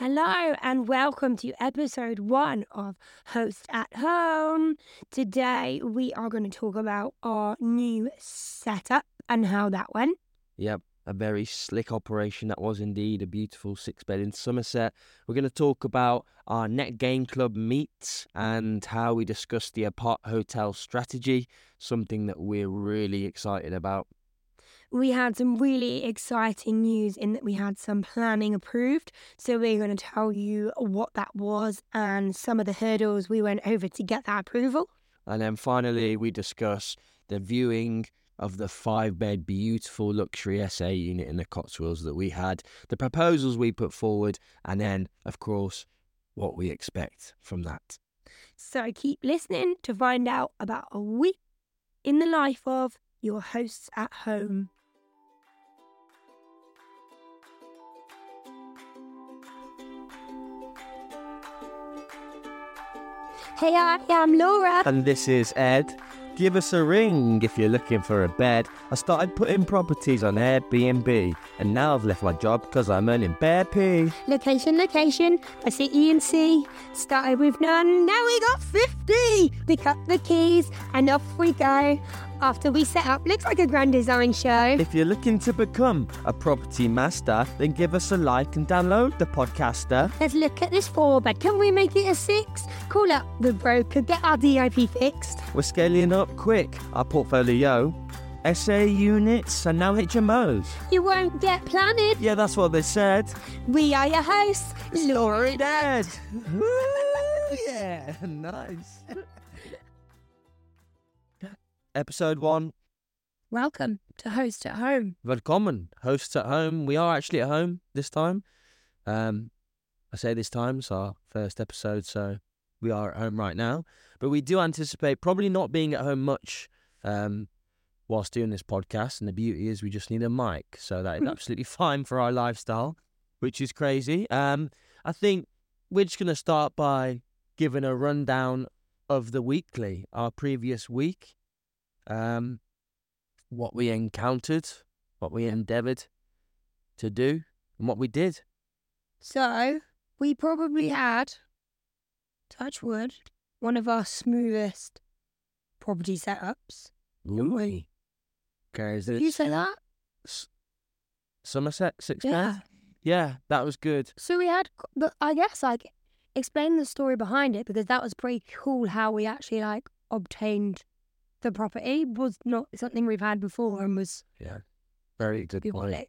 Hello and welcome to episode 1 of Host at Home. Today we are going to talk about our new setup and how that went. Yep, a very slick operation that was indeed, a beautiful 6-bed in Somerset. We're going to talk about our Net Game Club meets and how we discussed the apart hotel strategy, something that we're really excited about. We had some really exciting news in that we had some planning approved. So we're going to tell you what that was and some of the hurdles we went over to get that approval. And then finally, we discuss the viewing of the 5-bed beautiful luxury SA unit in the Cotswolds that we had, the proposals we put forward, and then, of course, what we expect from that. So keep listening to find out about a week in the life of your hosts at home. Hey, I'm Laura. And this is Ed. Give us a ring if you're looking for a bed. I started putting properties on Airbnb and now I've left my job because I'm earning bare pee. Location, I see E and C. Started with none, now we got 50. Pick up the keys and off we go. After we set up, looks like a grand design show. If you're looking to become a property master, then give us a like and download the podcaster. Let's look at this 4-bed. Can we make it a 6? Call up the broker, get our DIP fixed. We're scaling up quick, our portfolio. SA units and now HMOs. You won't get planted. Yeah, that's what they said. We are your hosts, Lora and Ed. Yeah, nice. Episode 1. Welcome to Host at Home. Welcome, Hosts at Home. We are actually at home this time. I say this time, it's our first episode, so we are at home right now. But we do anticipate probably not being at home much whilst doing this podcast. And the beauty is we just need a mic. So that is absolutely fine for our lifestyle, which is crazy. I think we're just going to start by giving a rundown of the weekly, our previous week. What we encountered, what we endeavoured to do, and what we did. So, we probably had, touch wood, one of our smoothest property setups. Really? Okay, did you say that? Somerset, 6-bed? Yeah, that was good. So we had, but I guess, explain the story behind it, because that was pretty cool how we actually, obtained the property. Was not something we've had before and was... Yeah, very good point.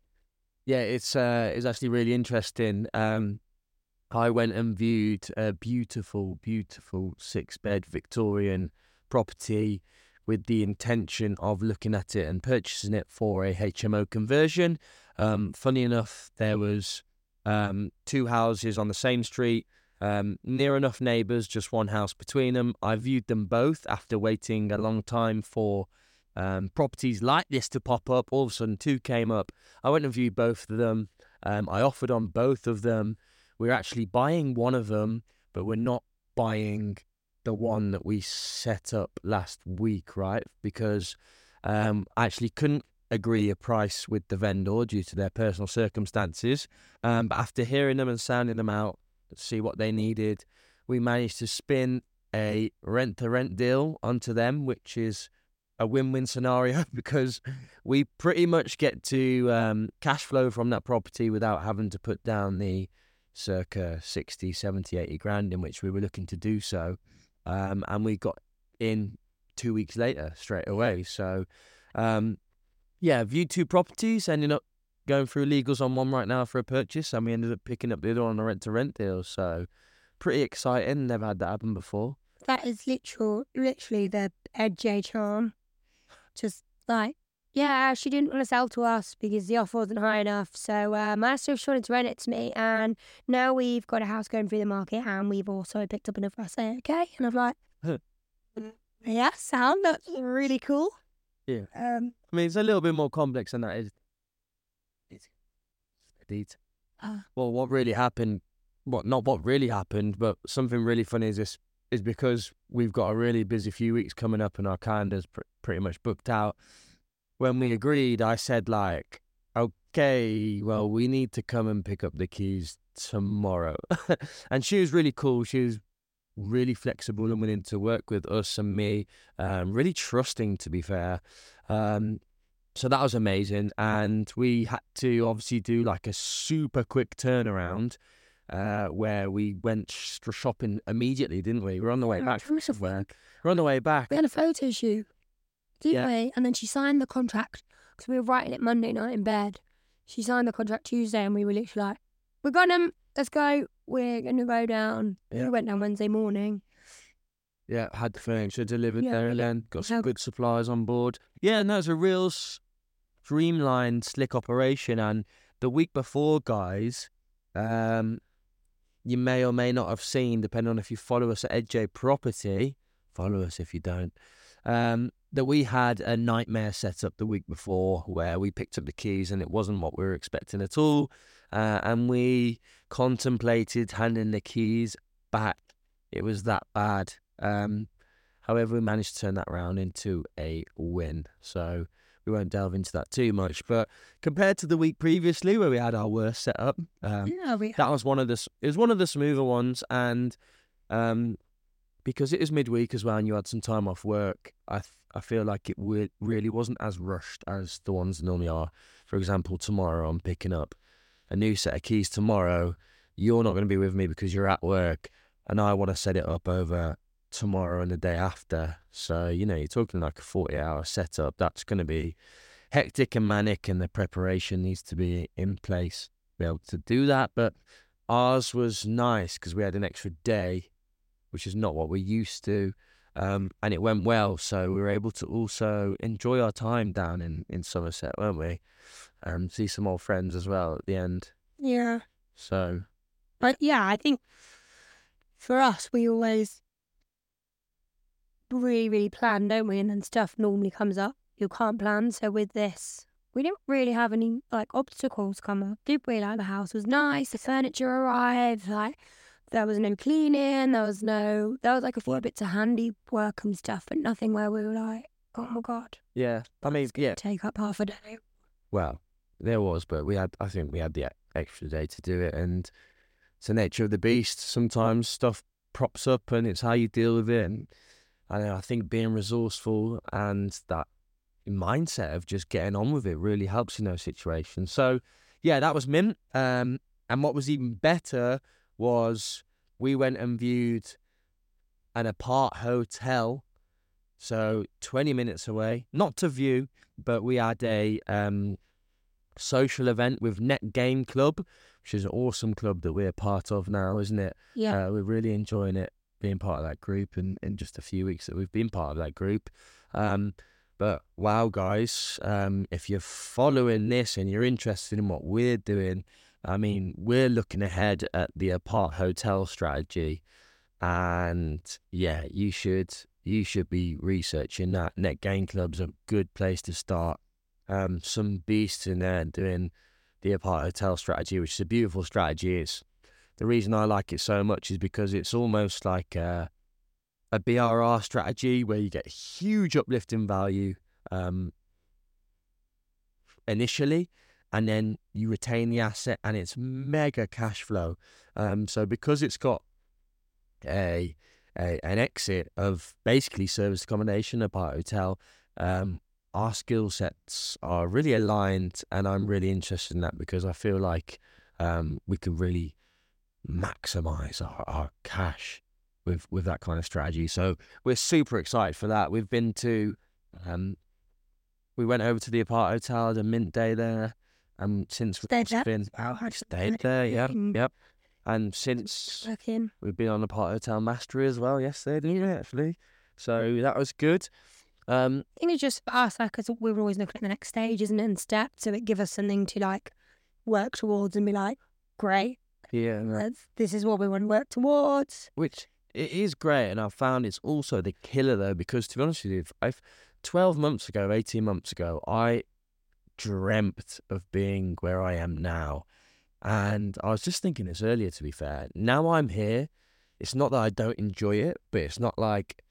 Yeah, it's actually really interesting. I went and viewed a beautiful 6-bed Victorian property with the intention of looking at it and purchasing it for a HMO conversion. Funny enough, there was 2 houses on the same street, near enough neighbours, just one house between them. I viewed them both after waiting a long time for properties like this to pop up. All of a sudden, 2 came up. I went and viewed both of them. I offered on both of them. We're actually buying one of them, but we're not buying the one that we set up last week, right? Because I actually couldn't agree a price with the vendor due to their personal circumstances. But after hearing them and sounding them out, see what they needed, we managed to spin a rent-to-rent deal onto them, which is a win-win scenario because we pretty much get to cash flow from that property without having to put down the circa 60, 70, 80 grand in which we were looking to do so. And we got in 2 weeks later straight away. So, viewed 2 properties, ending up going through legals on one right now for a purchase, and we ended up picking up the other on a rent-to-rent deal. So, pretty exciting. Never had that happen before. That is literally the EDJ charm. Just she didn't want to sell to us because the offer wasn't high enough. So, Master wanted to rent it to me, and now we've got a house going through the market, and we've also picked up another SA, okay? And I'm like, yeah, sound, that's really cool. Yeah. I mean, it's a little bit more complex than that is. Well, what really happened, but something really funny is this is because we've got a really busy few weeks coming up and our calendar's pretty much booked out. When we agreed, I said okay, well, we need to come and pick up the keys tomorrow. And she was really cool. She was really flexible and willing to work with us and me, really trusting, to be fair. So that was amazing. And we had to obviously do like a super quick turnaround where we went shopping immediately, didn't we? We're on the way back from somewhere. We're on the way back. We had a photo shoot, didn't we? And then she signed the contract because we were writing it Monday night in bed. She signed the contract Tuesday and we were literally like, we're going to, let's go. We're going to go down. Yeah. We went down Wednesday morning. Yeah, had the furniture delivered there and then. Got some good supplies on board. Yeah, and that was a real streamlined, slick operation. And the week before, guys, you may or may not have seen, depending on if you follow us at EDJ Property, follow us if you don't, that we had a nightmare set up the week before where we picked up the keys and it wasn't what we were expecting at all. And we contemplated handing the keys back. It was that bad. However, we managed to turn that round into a win. So we won't delve into that too much. But compared to the week previously where we had our worst setup, that was one of the smoother ones. And because it is midweek as well and you had some time off work, I feel like it really wasn't as rushed as the ones that normally are. For example, tomorrow I'm picking up a new set of keys tomorrow. You're not going to be with me because you're at work and I want to set it up over tomorrow and the day after. So, you know, you're talking like a 40-hour setup. That's going to be hectic and manic, and the preparation needs to be in place to be able to do that. But ours was nice because we had an extra day, which is not what we're used to, and it went well. So we were able to also enjoy our time down in Somerset, weren't we? See some old friends as well at the end. Yeah. So. But yeah, I think for us, we always really plan, don't we? And then stuff normally comes up you can't plan. So with this, we didn't really have any like obstacles come up, did we? Like the house was nice, the furniture arrived, like there was no cleaning, there was like a few bits of handy work and stuff, but nothing where we were like, oh my god. Yeah, I mean, yeah, take up half a day. Well, there was, but I think we had the extra day to do it, and it's the nature of the beast. Sometimes stuff props up and it's how you deal with it. And I think being resourceful and that mindset of just getting on with it really helps in those situations. So, yeah, that was mint. And what was even better was we went and viewed an apart hotel. So 20 minutes away, not to view, but we had a social event with Net Game Club, which is an awesome club that we're part of now, isn't it? Yeah. We're really enjoying it, being part of that group, and in just a few weeks that we've been part of that group. But wow, guys, if you're following this and you're interested in what we're doing, I mean, we're looking ahead at the apart hotel strategy, and yeah, you should be researching that. Net Game Club's a good place to start. Some beasts in there doing the apart hotel strategy, which is a beautiful strategy. The reason I like it so much is because it's almost like a BRR strategy where you get huge uplift in value initially, and then you retain the asset and it's mega cash flow. So because it's got an exit of basically service accommodation, apart hotel, our skill sets are really aligned, and I'm really interested in that because I feel like we can really maximize our cash with that kind of strategy. So we're super excited for that. We've been to we went over to the apart hotel, had a mint day there, and since we've been stayed there, yep. And since we've been on the apart hotel mastery as well yesterday, didn't we, actually? So that was good. I think it's just for us, like, cause we were always looking at the next stage, isn't it, and step, so it gives us something to like work towards and be like, great. Yeah, right. This is what we want to work towards. Which it is great, and I've found it's also the killer though, because to be honest with you, 18 months ago, I dreamt of being where I am now. And I was just thinking this earlier, to be fair. Now I'm here, it's not that I don't enjoy it, but it's not like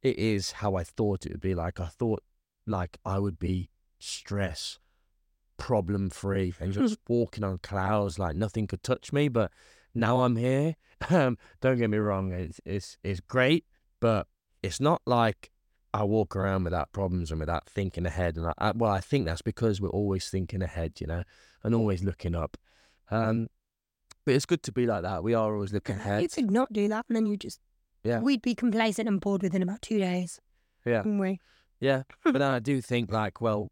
it is how I thought it would be. Like I thought like I would be stressed problem free and just walking on clouds like nothing could touch me. But now I'm here. Don't get me wrong, it's great, but it's not like I walk around without problems and without thinking ahead. And I think that's because we're always thinking ahead, you know, and always looking up. But it's good to be like that. We are always looking ahead. You could not do that, and then you just, yeah, we'd be complacent and bored within about 2 days. Yeah, wouldn't we? Yeah, but then I do think like, well,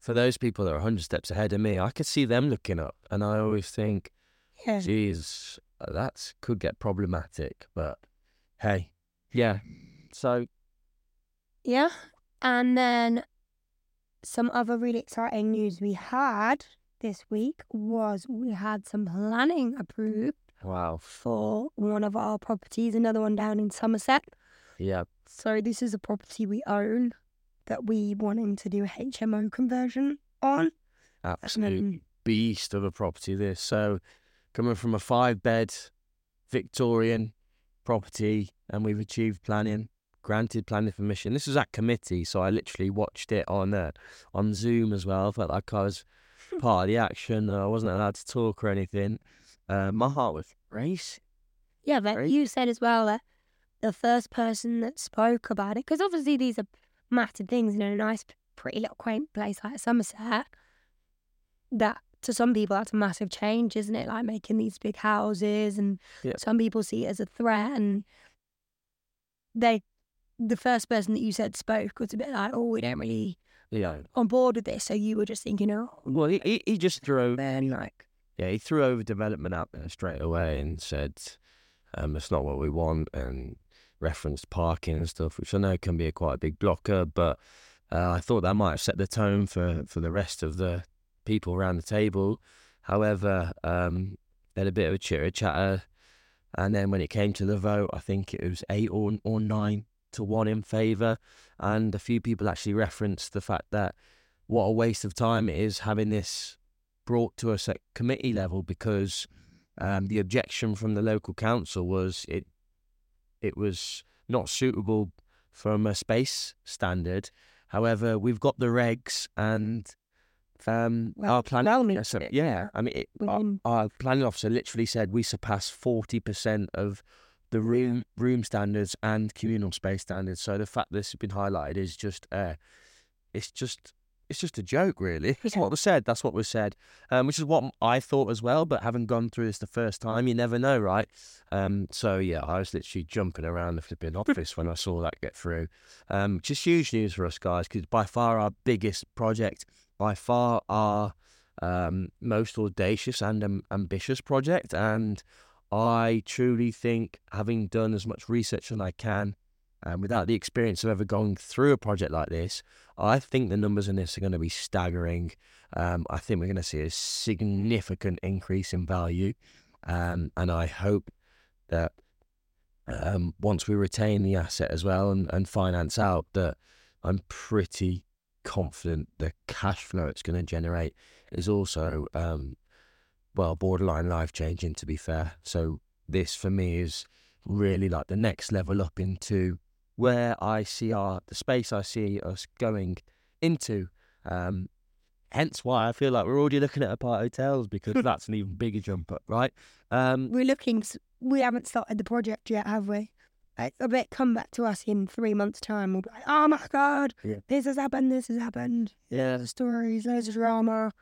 for those people that are 100 steps ahead of me, I could see them looking up, and I always think, yeah, geez, that could get problematic. But hey, yeah, so. Yeah, and then some other really exciting news we had this week was we had some planning approved. Wow. For one of our properties, another one down in Somerset. Yeah. So this is a property we own that we wanting to do a HMO conversion on. Absolute beast of a property this. So coming from a 5-bed Victorian property, and we've achieved planning. Granted planning permission. This was at committee, so I literally watched it on Zoom as well. I felt like I was part of the action. I wasn't allowed to talk or anything. My heart was racing. Yeah, but you said as well that the first person that spoke about it, because obviously these are massive things in a nice, pretty little quaint place like Somerset, that to some people that's a massive change, isn't it? Like making these big houses, and some people see it as a threat, and the first person that you said spoke was a bit like, oh, we don't really on board with this. So you were just thinking, oh. Well, he just threw... Then, like... Yeah, he threw overdevelopment out there straight away and said, it's not what we want, and referenced parking and stuff, which I know can be quite a big blocker, but I thought that might have set the tone for the rest of the people around the table. However, they had a bit of a chitter-chatter, and then when it came to the vote, I think it was 8 or 9 to 1 in favour, and a few people actually referenced the fact that what a waste of time it is having this brought to us at committee level, because the objection from the local council was it was not suitable from a space standard. However, we've got the regs, and our planning officer, our planning officer literally said we surpass 40% of the room standards and communal space standards. So the fact this has been highlighted is just, it's just a joke, really. It's what was said. That's what was said, which is what I thought as well. But having gone through this the first time, you never know, right? So yeah, I was literally jumping around the flipping office when I saw that get through. Which is huge news for us guys, because by far our biggest project, by far our most audacious and ambitious project, and I truly think, having done as much research as I can, and without the experience of ever going through a project like this, I think the numbers in this are going to be staggering. I think we're going to see a significant increase in value. And I hope that once we retain the asset as well and finance out, that I'm pretty confident the cash flow it's going to generate is also... borderline life-changing, to be fair. So this, for me, is really like the next level up into where I see the space I see us going into. Hence why I feel like we're already looking at apart hotels, because that's an even bigger jump up, right? We haven't started the project yet, have we? I bet come back to us in 3 months' time, we'll be like, oh my God, this has happened. Yeah. Loads of stories, loads of drama.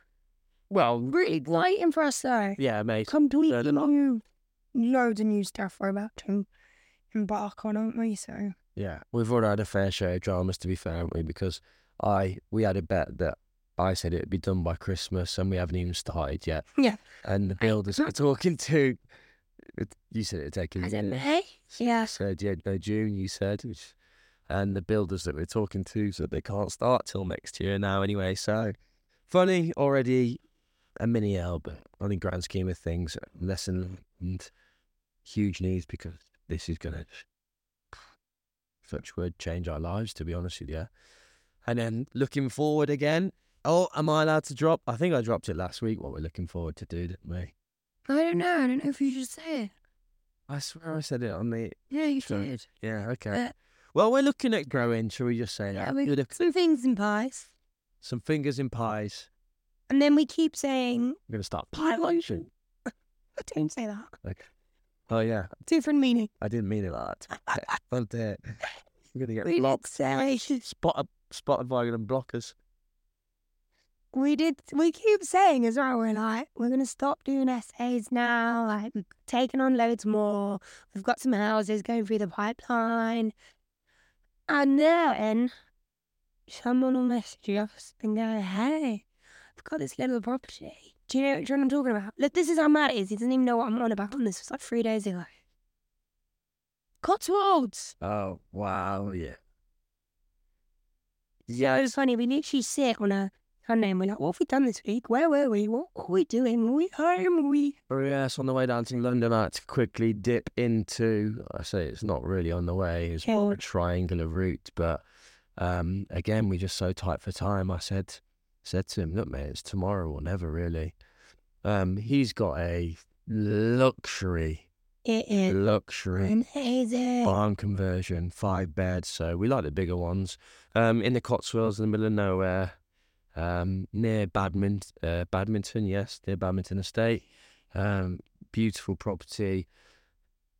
Well, really exciting for us though. Yeah, amazing. Completely new, loads of new stuff we're about to embark on, aren't we? So yeah, we've already had a fair share of dramas, to be fair, haven't we? Because we had a bet that I said it'd be done by Christmas, and we haven't even started yet. Yeah. And the builders we're talking to, you said it'd take a year. May? Yeah. So yeah, no, June. You said, and the builders that we're talking to said they can't start till next year now. Anyway, so funny already. A mini L, but on the grand scheme of things, lesson and huge news, because this is going to, such word, change our lives, to be honest with you. And then looking forward again. Oh, am I allowed to drop? I think I dropped it last week, what we're looking forward to do, didn't we? I don't know. I don't know if you should say it. I swear I said it on the... Yeah, you did. Yeah, okay. Well, we're looking at growing, shall we just say that? Yeah, some things in pies. Some fingers in pies. And then we keep saying... I'm going to start pilation. I don't say that. Like, oh, yeah. Different meaning. I didn't mean it like that. But, I'm going to get blocked. Spotted by them blockers. We keep saying as well, we're like, we're going to stop doing SAs now, like, taking on loads more. We've got some houses going through the pipeline. And then someone will message us and go, hey, I've got this little property. Do you know what I'm talking about? Look, this is how mad it is. He doesn't even know what I'm on about. This was like 3 days ago. Cotswolds. Oh, wow, yeah. Yeah, so it was funny. We literally sit on a Sunday and we're like, what have we done this week? Where were we? What are we doing? Were we home? Were we... Yes, on the way down to London, I had to quickly dip into, I say it's not really on the way, it's more a triangular route, but again, we're just so tight for time. I said to him, look, mate, it's tomorrow or never, really. He's got a luxury barn conversion, 5 beds, so we like the bigger ones, in the Cotswolds in the middle of nowhere, near Badminton, yes, near Badminton Estate, beautiful property,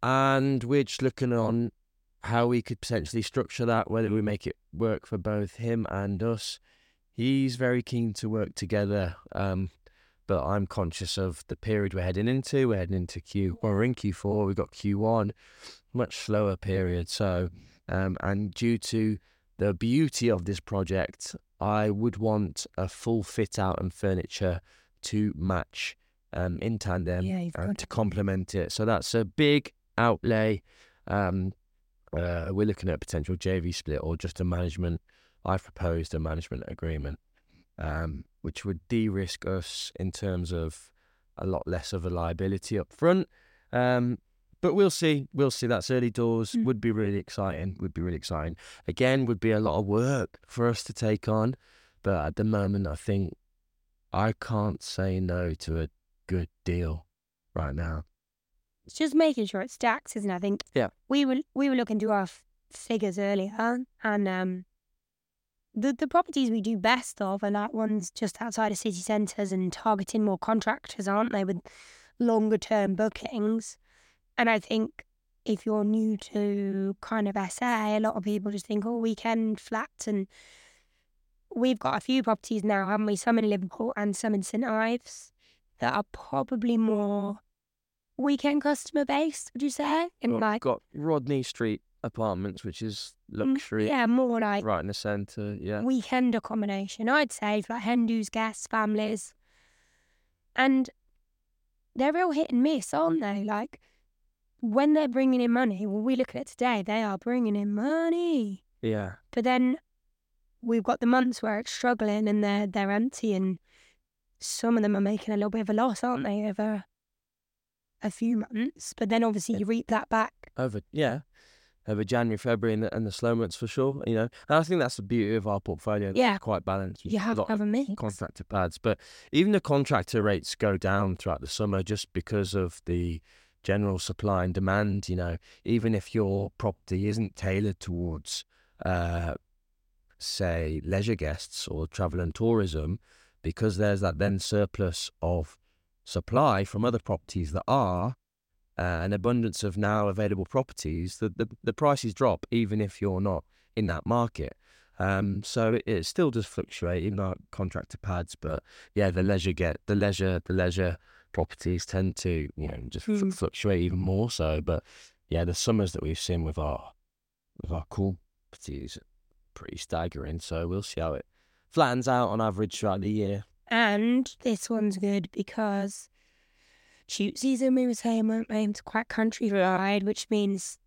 and we're just looking on how we could potentially structure that, whether we make it work for both him and us. He's very keen to work together, but I'm conscious of the period we're heading into. We're heading into Q. Well, we're in Q4. We've got Q1, much slower period. So, and due to the beauty of this project, I would want a full fit out and furniture to match in tandem and to complement it. So that's a big outlay. We're looking at a potential JV split or just a management. I've proposed a management agreement, which would de-risk us in terms of a lot less of a liability up front. But we'll see. We'll see. That's early doors. Would be really exciting. Again, would be a lot of work for us to take on. But at the moment, I think I can't say no to a good deal right now. It's just making sure it stacks, isn't it? I think we were looking to our figures earlier, and the properties we do best of are like ones just outside of city centres and targeting more contractors, aren't they, with longer term bookings. And I think if you're new to kind of SA, a lot of people just think, oh, weekend flats. And we've got a few properties now, haven't we? Some in Liverpool and some in St Ives that are probably more weekend customer based, would you say? And like, got Rodney Street apartments, which is luxury, more like right in the centre, weekend accommodation, I'd say, for like Hindus, guests, families. And they're real hit and miss, aren't they? Like, when they're bringing in money, well, we look at it today, they are bringing in money, but then we've got the months where it's struggling and they're empty, and some of them are making a little bit of a loss, aren't they, over a few months. But then obviously you reap that back over January, February, and the slow months, for sure, you know. And I think that's the beauty of our portfolio. Yeah. It's quite balanced. You have a mix. Contractor pads. But even the contractor rates go down throughout the summer just because of the general supply and demand, you know. Even if your property isn't tailored towards, say, leisure guests or travel and tourism, because there's that then surplus of supply from other properties that are, an abundance of now available properties, the prices drop even if you're not in that market. So it still does fluctuate, even though contractor pads. But yeah, the leisure properties tend to, you know, just fluctuate even more so. But yeah, the summers that we've seen with our cool properties are pretty staggering. So we'll see how it flattens out on average throughout the year. And this one's good because shoot season, we were saying, weren't we? It's quite countryside, which means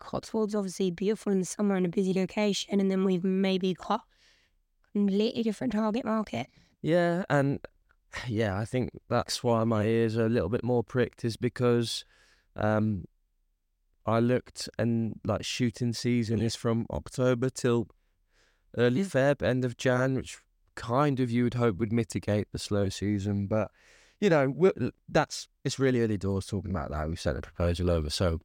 Cotswolds obviously beautiful in the summer and a busy location, and then we've maybe got a completely different target market. Yeah, and yeah, I think that's why my ears are a little bit more pricked, is because I looked, and like shooting season is from October till early Feb, end of Jan, which kind of you would hope would mitigate the slow season, but you know, it's really early doors talking about that. We've sent a proposal over. So,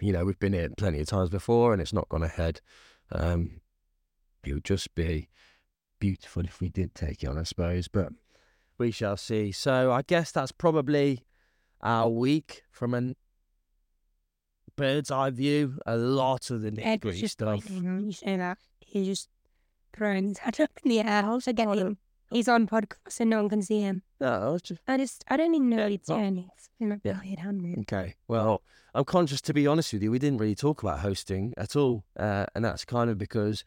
you know, we've been here plenty of times before and it's not gone ahead. It would just be beautiful if we did take it on, I suppose. But we shall see. So I guess that's probably our week from a bird's eye view. A lot of the nitty-gritty stuff. You say that, he's just throwing his hat up in the air. Also, again, he's on podcast and no one can see him. No, I don't even know it's doing. Yeah. Okay. Well, I'm conscious, to be honest with you, we didn't really talk about hosting at all, and that's kind of because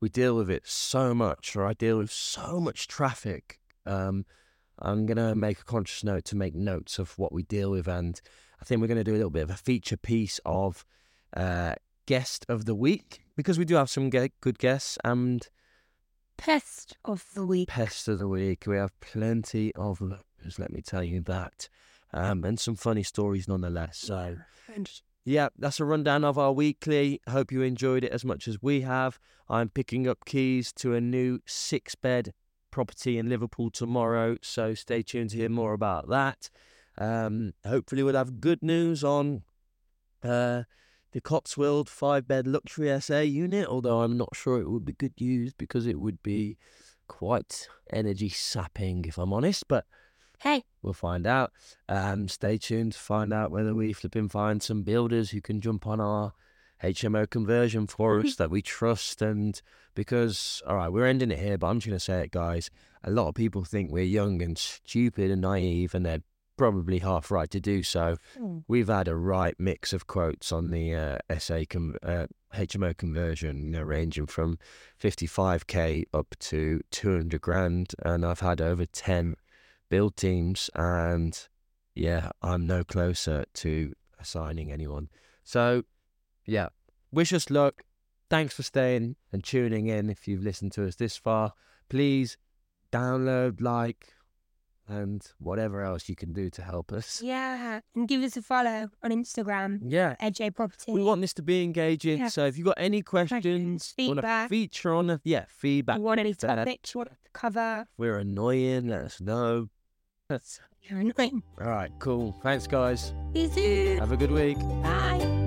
we deal with it so much, or I deal with so much traffic. I'm going to make a conscious note to make notes of what we deal with, and I think we're going to do a little bit of a feature piece of Guest of the Week, because we do have some good guests, and Pest of the Week. Pest of the Week. We have plenty of those, let me tell you that, and some funny stories nonetheless. So, yeah, that's a rundown of our weekly. Hope you enjoyed it as much as we have. I'm picking up keys to a new 6-bed property in Liverpool tomorrow, so stay tuned to hear more about that. Hopefully we'll have good news on the Cotswold 5-bed luxury SA unit, although I'm not sure it would be good news because it would be quite energy sapping, if I'm honest, but hey, we'll find out. Stay tuned to find out whether we flipping find some builders who can jump on our HMO conversion for us that we trust. And because, all right, we're ending it here, but I'm just going to say it, guys. A lot of people think we're young and stupid and naive, and they're probably half right to do so. We've had a right mix of quotes on the HMO conversion, you know, ranging from 55k up to 200 grand. And I've had over 10 build teams, and yeah, I'm no closer to assigning anyone. So, yeah, wish us luck. Thanks for staying and tuning in. If you've listened to us this far, please download, like, and whatever else you can do to help us. Yeah, and give us a follow on Instagram. Yeah, EDJ Property. We want this to be engaging. Yeah. So if you've got any questions, feedback, want a feature on a feedback. You want any topics? You want to cover? If we're annoying, let us know. You're annoying. All right, cool. Thanks, guys. See you soon. Have a good week. Bye.